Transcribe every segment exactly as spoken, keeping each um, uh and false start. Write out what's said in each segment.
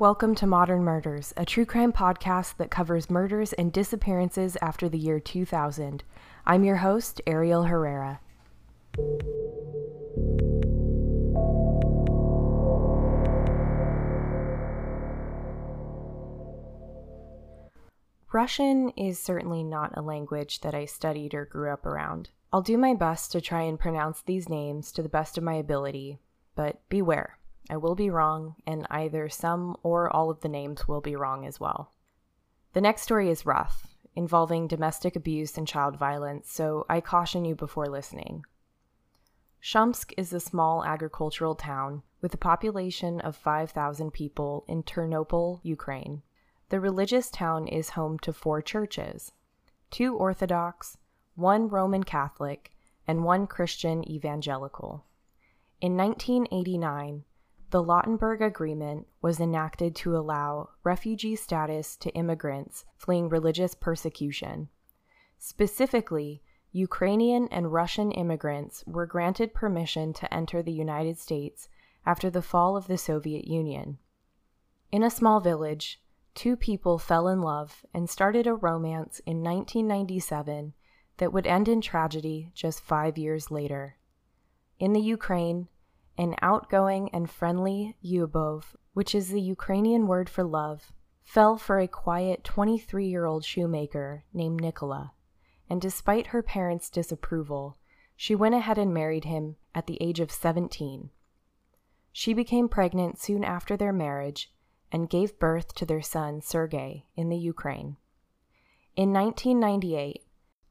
Welcome to Modern Murders, a true crime podcast that covers murders and disappearances after the year two thousand. I'm your host, Ariel Herrera. Russian is certainly not a language that I studied or grew up around. I'll do my best to try and pronounce these names to the best of my ability, but beware. I will be wrong, and either some or all of the names will be wrong as well. The next story is rough, involving domestic abuse and child violence, so I caution you before listening. Shumsk is a small agricultural town with a population of five thousand people in Ternopil, Ukraine. The religious town is home to four churches, two Orthodox, one Roman Catholic, and one Christian Evangelical. In nineteen eighty-nine, the Lautenberg Agreement was enacted to allow refugee status to immigrants fleeing religious persecution. Specifically, Ukrainian and Russian immigrants were granted permission to enter the United States after the fall of the Soviet Union. In a small village, two people fell in love and started a romance in nineteen ninety-seven that would end in tragedy just five years later. In the Ukraine, an outgoing and friendly Lyubov, which is the Ukrainian word for love, fell for a quiet twenty-three-year-old shoemaker named Nikola, and despite her parents' disapproval, she went ahead and married him at the age of seventeen. She became pregnant soon after their marriage and gave birth to their son Sergei in the Ukraine. In nineteen ninety-eight,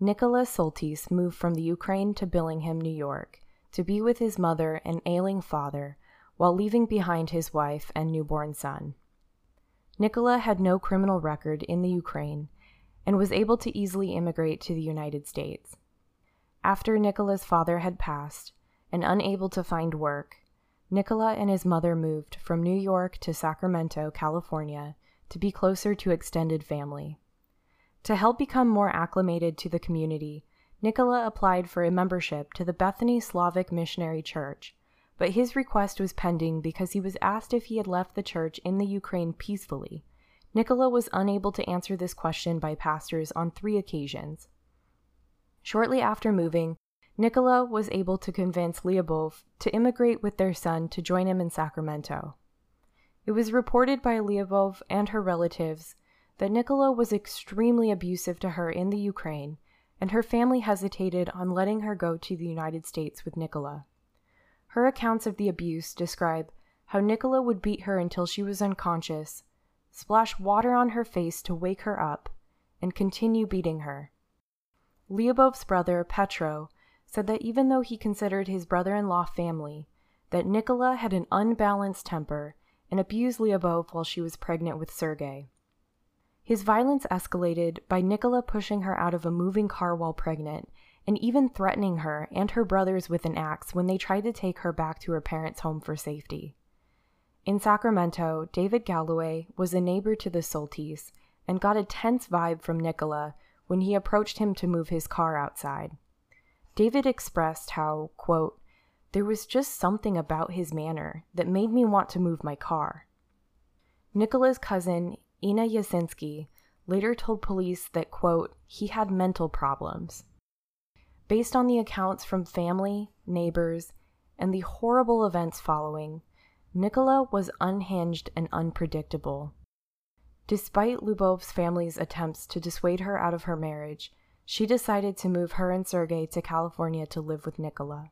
Nikolay Soltys moved from the Ukraine to Billingham, New York, to be with his mother and ailing father while leaving behind his wife and newborn son. Nikola had no criminal record in the Ukraine and was able to easily immigrate to the United States. After Nikola's father had passed and unable to find work, Nikola and his mother moved from New York to Sacramento, California, to be closer to extended family. To help become more acclimated to the community, Nikola applied for a membership to the Bethany Slavic Missionary Church, but his request was pending because he was asked if he had left the church in the Ukraine peacefully. Nikola was unable to answer this question by pastors on three occasions. Shortly after moving, Nikola was able to convince Lyubov to immigrate with their son to join him in Sacramento. It was reported by Lyubov and her relatives that Nikola was extremely abusive to her in the Ukraine, and her family hesitated on letting her go to the United States with Nikola. Her accounts of the abuse describe how Nikola would beat her until she was unconscious, splash water on her face to wake her up, and continue beating her. Lyubov's brother, Petro, said that even though he considered his brother-in-law family, that Nikola had an unbalanced temper and abused Lyubov while she was pregnant with Sergei. His violence escalated by Nikola pushing her out of a moving car while pregnant and even threatening her and her brothers with an axe when they tried to take her back to her parents' home for safety. In Sacramento, David Galloway was a neighbor to the Soltys and got a tense vibe from Nikola when he approached him to move his car outside. David expressed how, quote, "There was just something about his manner that made me want to move my car." Nikola's cousin, Ina Yasinski, later told police that, quote, "he had mental problems." Based on the accounts from family, neighbors, and the horrible events following, Nikola was unhinged and unpredictable. Despite Lyubov's family's attempts to dissuade her out of her marriage, she decided to move her and Sergei to California to live with Nikola.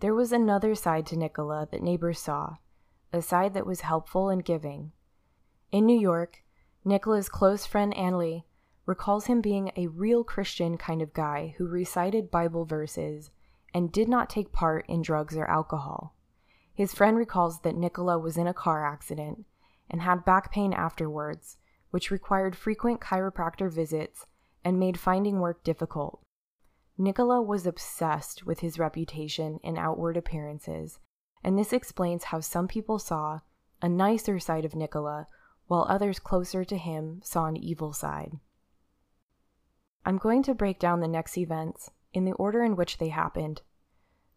There was another side to Nikola that neighbors saw, a side that was helpful and giving. In New York, Nikola's close friend Anlie recalls him being a real Christian kind of guy who recited Bible verses and did not take part in drugs or alcohol. His friend recalls that Nikola was in a car accident and had back pain afterwards, which required frequent chiropractor visits and made finding work difficult. Nikola was obsessed with his reputation and outward appearances, and this explains how some people saw a nicer side of Nikola while others closer to him saw an evil side. I'm going to break down the next events in the order in which they happened.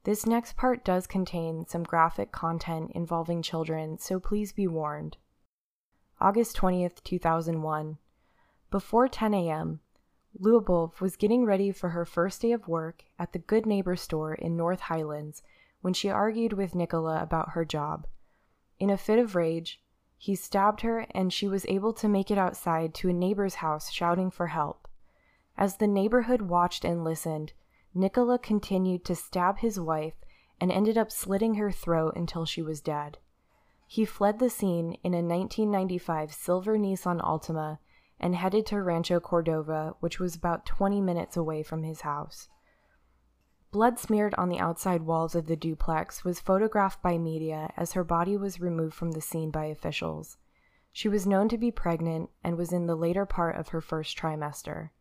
This next part does contain some graphic content involving children, so please be warned. August twentieth, two thousand one. Before ten a m, Lyubov was getting ready for her first day of work at the Good Neighbor store in North Highlands when she argued with Nikola about her job. In a fit of rage, he stabbed her and she was able to make it outside to a neighbor's house shouting for help. As the neighborhood watched and listened, Nikola continued to stab his wife and ended up slitting her throat until she was dead. He fled the scene in a nineteen ninety-five silver Nissan Altima and headed to Rancho Cordova, which was about twenty minutes away from his house. Blood smeared on the outside walls of the duplex was photographed by media as her body was removed from the scene by officials. She was known to be pregnant and was in the later part of her first trimester.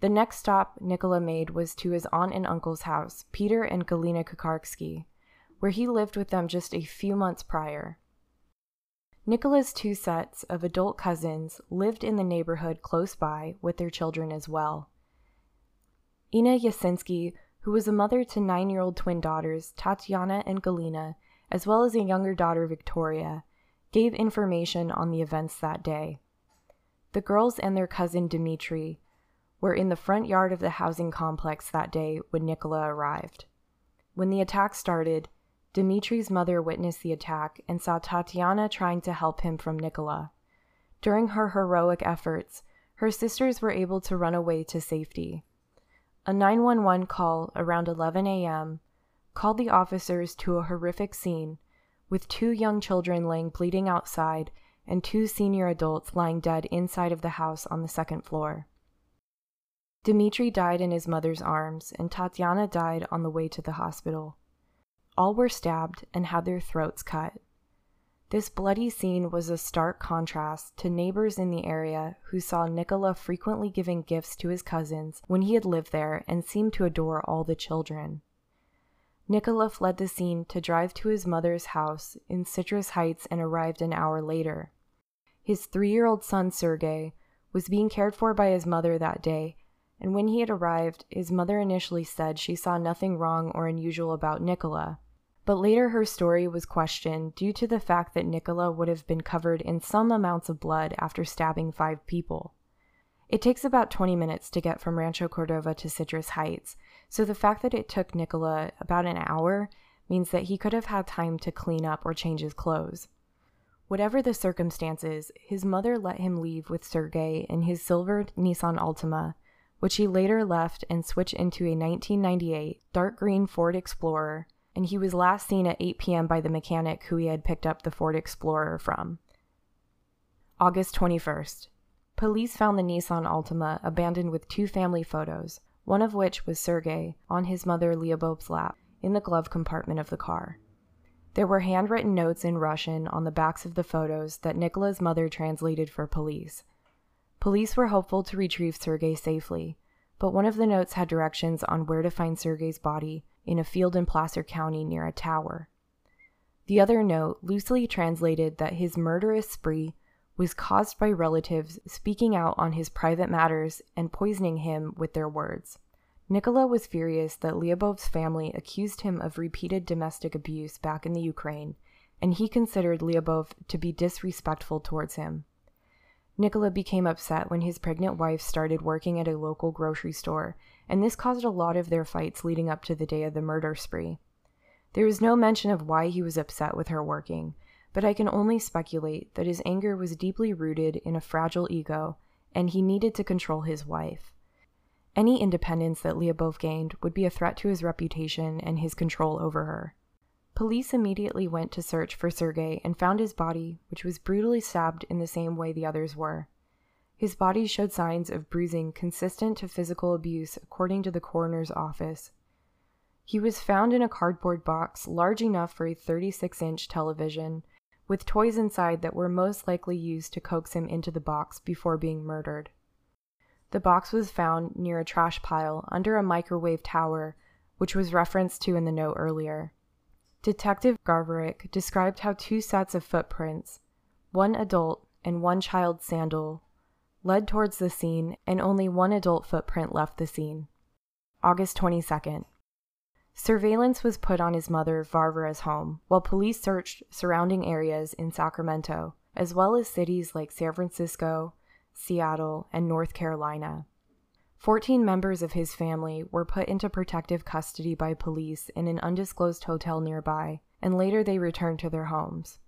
The next stop Nikola made was to his aunt and uncle's house, Peter and Galina Kukarsky, where he lived with them just a few months prior. Nikola's two sets of adult cousins lived in the neighborhood close by with their children as well. Ina Yasinski, who was a mother to nine-year-old twin daughters, Tatiana and Galina, as well as a younger daughter, Victoria, gave information on the events that day. The girls and their cousin, Dimitri, were in the front yard of the housing complex that day when Nikola arrived. When the attack started, Dimitri's mother witnessed the attack and saw Tatiana trying to help him from Nikola. During her heroic efforts, her sisters were able to run away to safety. A nine one one call around eleven a m called the officers to a horrific scene, with two young children laying bleeding outside and two senior adults lying dead inside of the house on the second floor. Dimitri died in his mother's arms, and Tatiana died on the way to the hospital. All were stabbed and had their throats cut. This bloody scene was a stark contrast to neighbors in the area who saw Nikola frequently giving gifts to his cousins when he had lived there and seemed to adore all the children. Nikola fled the scene to drive to his mother's house in Citrus Heights and arrived an hour later. His three-year-old son, Sergei, was being cared for by his mother that day, and when he had arrived, his mother initially said she saw nothing wrong or unusual about Nikola. But later her story was questioned due to the fact that Nikola would have been covered in some amounts of blood after stabbing five people. It takes about twenty minutes to get from Rancho Cordova to Citrus Heights, so the fact that it took Nikola about an hour means that he could have had time to clean up or change his clothes. Whatever the circumstances, his mother let him leave with Sergei in his silver Nissan Altima, which he later left and switched into a nineteen ninety-eight dark green Ford Explorer, and he was last seen at eight p m by the mechanic who he had picked up the Ford Explorer from. August twenty-first. Police found the Nissan Altima abandoned with two family photos, one of which was Sergei on his mother Lyubov's lap in the glove compartment of the car. There were handwritten notes in Russian on the backs of the photos that Nikola's mother translated for police. Police were hopeful to retrieve Sergei safely, but one of the notes had directions on where to find Sergei's body in a field in Placer County near a tower. The other note loosely translated that his murderous spree was caused by relatives speaking out on his private matters and poisoning him with their words. Nikola was furious that Lyubov's family accused him of repeated domestic abuse back in the Ukraine, and he considered Lyubov to be disrespectful towards him. Nikola became upset when his pregnant wife started working at a local grocery store, and this caused a lot of their fights leading up to the day of the murder spree. There is no mention of why he was upset with her working, but I can only speculate that his anger was deeply rooted in a fragile ego, and he needed to control his wife. Any independence that Lyubov gained would be a threat to his reputation and his control over her. Police immediately went to search for Sergei and found his body, which was brutally stabbed in the same way the others were. His body showed signs of bruising consistent to physical abuse, according to the coroner's office. He was found in a cardboard box large enough for a thirty-six inch television, with toys inside that were most likely used to coax him into the box before being murdered. The box was found near a trash pile under a microwave tower, which was referenced to in the note earlier. Detective Garverick described how two sets of footprints, one adult and one child's sandal, led towards the scene, and only one adult footprint left the scene. August twenty-second. Surveillance was put on his mother Varvara's home, while police searched surrounding areas in Sacramento, as well as cities like San Francisco, Seattle, and North Carolina. Fourteen members of his family were put into protective custody by police in an undisclosed hotel nearby, and later they returned to their homes.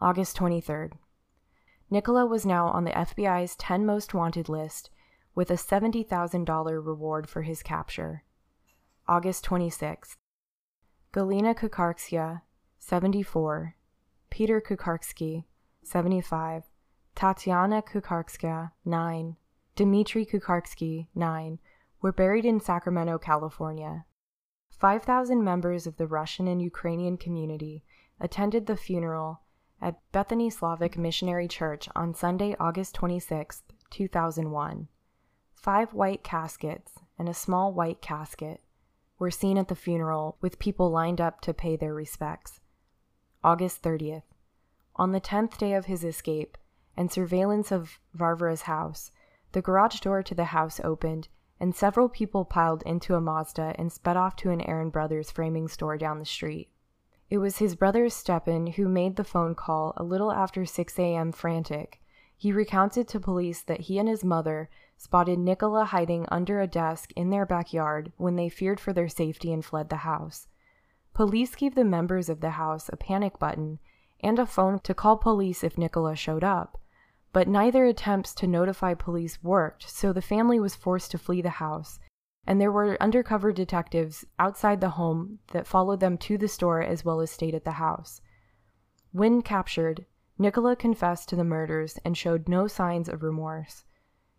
August twenty-third. Nikola was now on the F B I's ten most wanted list, with a seventy thousand dollars reward for his capture. August twenty-sixth. Galina Kukarsky, seventy-four, Peter Kukarsky, seventy-five, Tatiana Kukarsky, nine, Dimitri Kukarsky, nine, were buried in Sacramento, California. five thousand members of the Russian and Ukrainian community attended the funeral at Bethany Slavic Missionary Church on Sunday, August twenty-sixth, two thousand one. Five white caskets and a small white casket were seen at the funeral with people lined up to pay their respects. August thirtieth. On the tenth day of his escape and surveillance of Varvara's house, the garage door to the house opened and several people piled into a Mazda and sped off to an Aaron Brothers framing store down the street. It was his brother Stepan who made the phone call a little after six a.m. frantic. He recounted to police that he and his mother spotted Nikola hiding under a desk in their backyard when they feared for their safety and fled the house. Police gave the members of the house a panic button and a phone to call police if Nikola showed up, but neither attempts to notify police worked, so the family was forced to flee the house, and there were undercover detectives outside the home that followed them to the store as well as stayed at the house. When captured, Nikola confessed to the murders and showed no signs of remorse.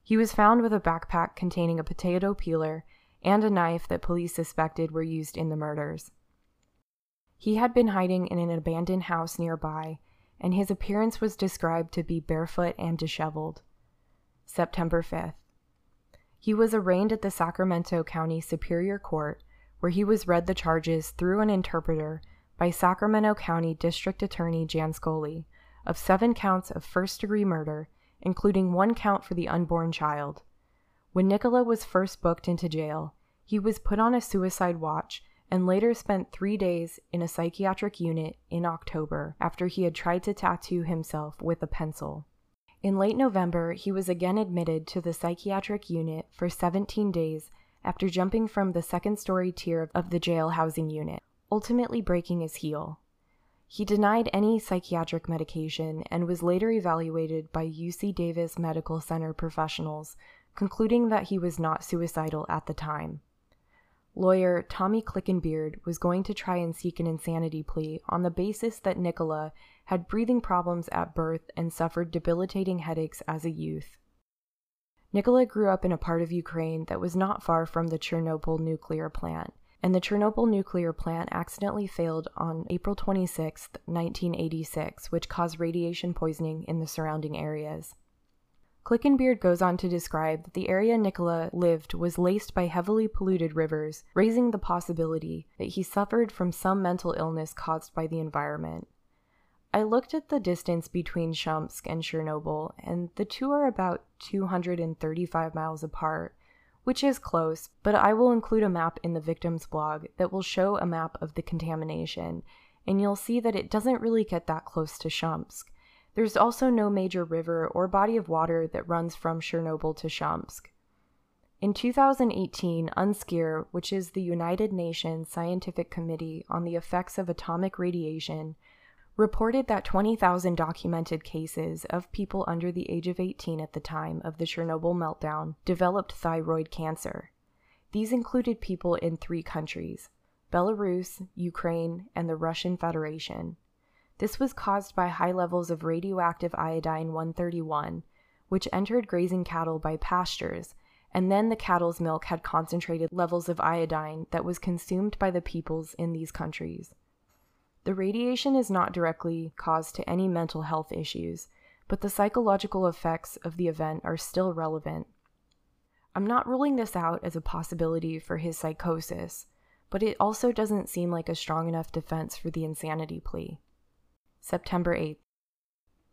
He was found with a backpack containing a potato peeler and a knife that police suspected were used in the murders. He had been hiding in an abandoned house nearby, and his appearance was described to be barefoot and disheveled. September fifth. He was arraigned at the Sacramento County Superior Court, where he was read the charges through an interpreter by Sacramento County District Attorney Jan Scully, of seven counts of first-degree murder, including one count for the unborn child. When Nikola was first booked into jail, he was put on a suicide watch and later spent three days in a psychiatric unit in October after he had tried to tattoo himself with a pencil. In late November, he was again admitted to the psychiatric unit for seventeen days after jumping from the second-story tier of the jail housing unit, ultimately breaking his heel. He denied any psychiatric medication and was later evaluated by U C Davis Medical Center professionals, concluding that he was not suicidal at the time. Lawyer Tommy Clinkenbeard was going to try and seek an insanity plea on the basis that Nikola had breathing problems at birth and suffered debilitating headaches as a youth. Nikola grew up in a part of Ukraine that was not far from the Chernobyl nuclear plant, and the Chernobyl nuclear plant accidentally failed on April twenty-sixth, nineteen eighty-six, which caused radiation poisoning in the surrounding areas. Clinkenbeard goes on to describe that the area Nikola lived was laced by heavily polluted rivers, raising the possibility that he suffered from some mental illness caused by the environment. I looked at the distance between Shumsk and Chernobyl, and the two are about two hundred thirty-five miles apart, which is close, but I will include a map in the victim's blog that will show a map of the contamination, and you'll see that it doesn't really get that close to Shumsk. There's also no major river or body of water that runs from Chernobyl to Shumsk. In two thousand eighteen, UNSCEAR, which is the United Nations Scientific Committee on the Effects of Atomic Radiation, reported that twenty thousand documented cases of people under the age of eighteen at the time of the Chernobyl meltdown developed thyroid cancer. These included people in three countries: Belarus, Ukraine, and the Russian Federation. This was caused by high levels of radioactive iodine one thirty-one, which entered grazing cattle by pastures, and then the cattle's milk had concentrated levels of iodine that was consumed by the peoples in these countries. The radiation is not directly caused to any mental health issues, but the psychological effects of the event are still relevant. I'm not ruling this out as a possibility for his psychosis, but it also doesn't seem like a strong enough defense for the insanity plea. September eighth.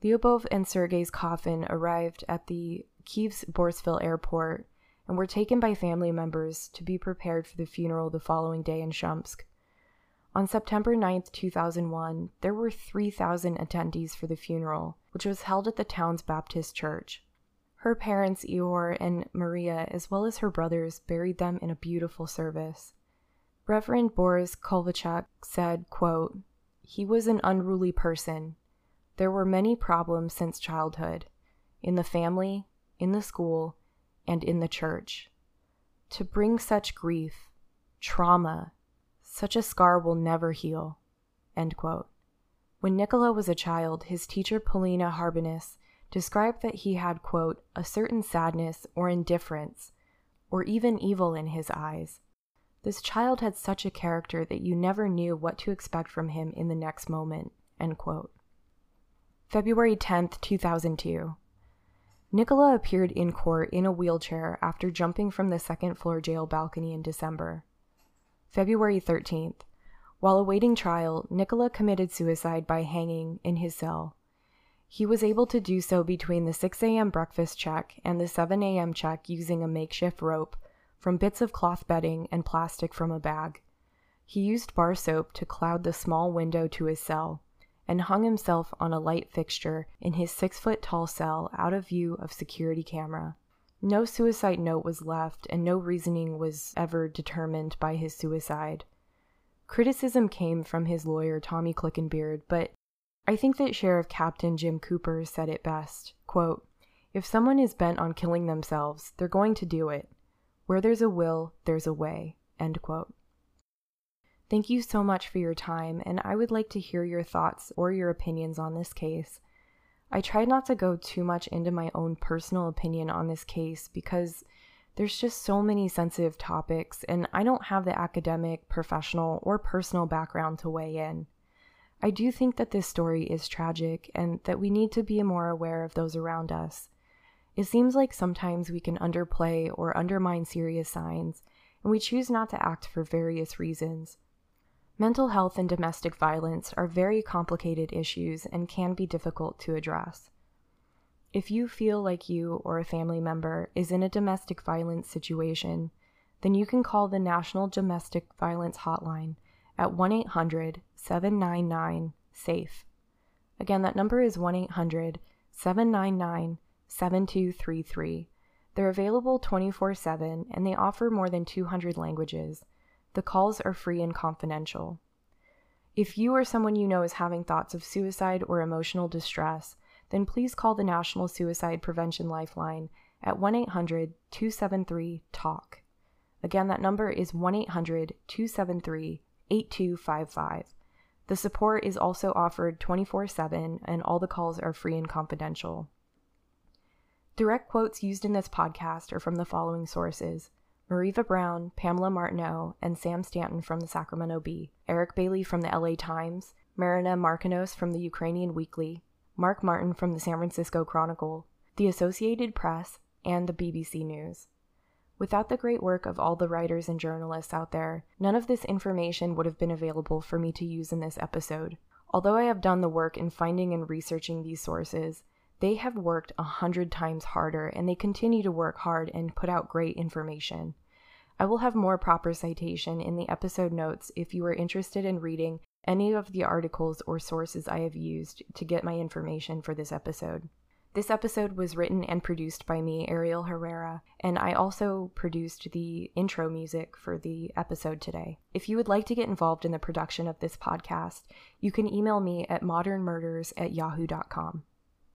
Lyubov and Sergei's coffin arrived at the Kyiv Borshchiv airport and were taken by family members to be prepared for the funeral the following day in Shumsk. On September ninth, two thousand one, there were three thousand attendees for the funeral, which was held at the town's Baptist church. Her parents, Ihor and Maria, as well as her brothers, buried them in a beautiful service. Reverend Boris Kolvachuk said, quote, "He was an unruly person. There were many problems since childhood, in the family, in the school, and in the church. To bring such grief, trauma, such a scar will never heal." End quote. When Nikola was a child, his teacher Polina Harbinis described that he had, quote, "a certain sadness or indifference, or even evil in his eyes. This child had such a character that you never knew what to expect from him in the next moment." End quote. February tenth, two thousand two. Nikola appeared in court in a wheelchair after jumping from the second floor jail balcony in December. February thirteenth. While awaiting trial, Nikola committed suicide by hanging in his cell. He was able to do so between the six a m breakfast check and the seven a m check using a makeshift rope from bits of cloth bedding and plastic from a bag. He used bar soap to cloud the small window to his cell and hung himself on a light fixture in his six-foot-tall cell out of view of security camera. No suicide note was left, and no reasoning was ever determined by his suicide. Criticism came from his lawyer, Tommy Clinkenbeard, but I think that Sheriff Captain Jim Cooper said it best, quote, "If someone is bent on killing themselves, they're going to do it. Where there's a will, there's a way," end quote. Thank you so much for your time, and I would like to hear your thoughts or your opinions on this case. I tried not to go too much into my own personal opinion on this case because there's just so many sensitive topics, and I don't have the academic, professional, or personal background to weigh in. I do think that this story is tragic and that we need to be more aware of those around us. It seems like sometimes we can underplay or undermine serious signs, and we choose not to act for various reasons. Mental health and domestic violence are very complicated issues and can be difficult to address. If you feel like you or a family member is in a domestic violence situation, then you can call the National Domestic Violence Hotline at one eight hundred, seven nine nine, SAFE. Again, that number is one eight hundred, seven nine nine, seven two three three. They're available twenty-four seven, and they offer more than two hundred languages. The calls are free and confidential. If you or someone you know is having thoughts of suicide or emotional distress, then please call the National Suicide Prevention Lifeline at one eight hundred, two seven three, TALK. Again, that number is one eight hundred, two seven three, TALK. eight two five five. The support is also offered twenty-four seven, and all the calls are free and confidential. Direct quotes used in this podcast are from the following sources: Mariva Brown, Pamela Martineau, and Sam Stanton from the Sacramento Bee, Eric Bailey from the L A Times, Marina Markinos from the Ukrainian Weekly, Mark Martin from the San Francisco Chronicle, the Associated Press, and the B B C News. Without the great work of all the writers and journalists out there, none of this information would have been available for me to use in this episode. Although I have done the work in finding and researching these sources, they have worked a hundred times harder, and they continue to work hard and put out great information. I will have more proper citation in the episode notes if you are interested in reading any of the articles or sources I have used to get my information for this episode. This episode was written and produced by me, Ariel Herrera, and I also produced the intro music for the episode today. If you would like to get involved in the production of this podcast, you can email me at modernmurders at yahoo dot com.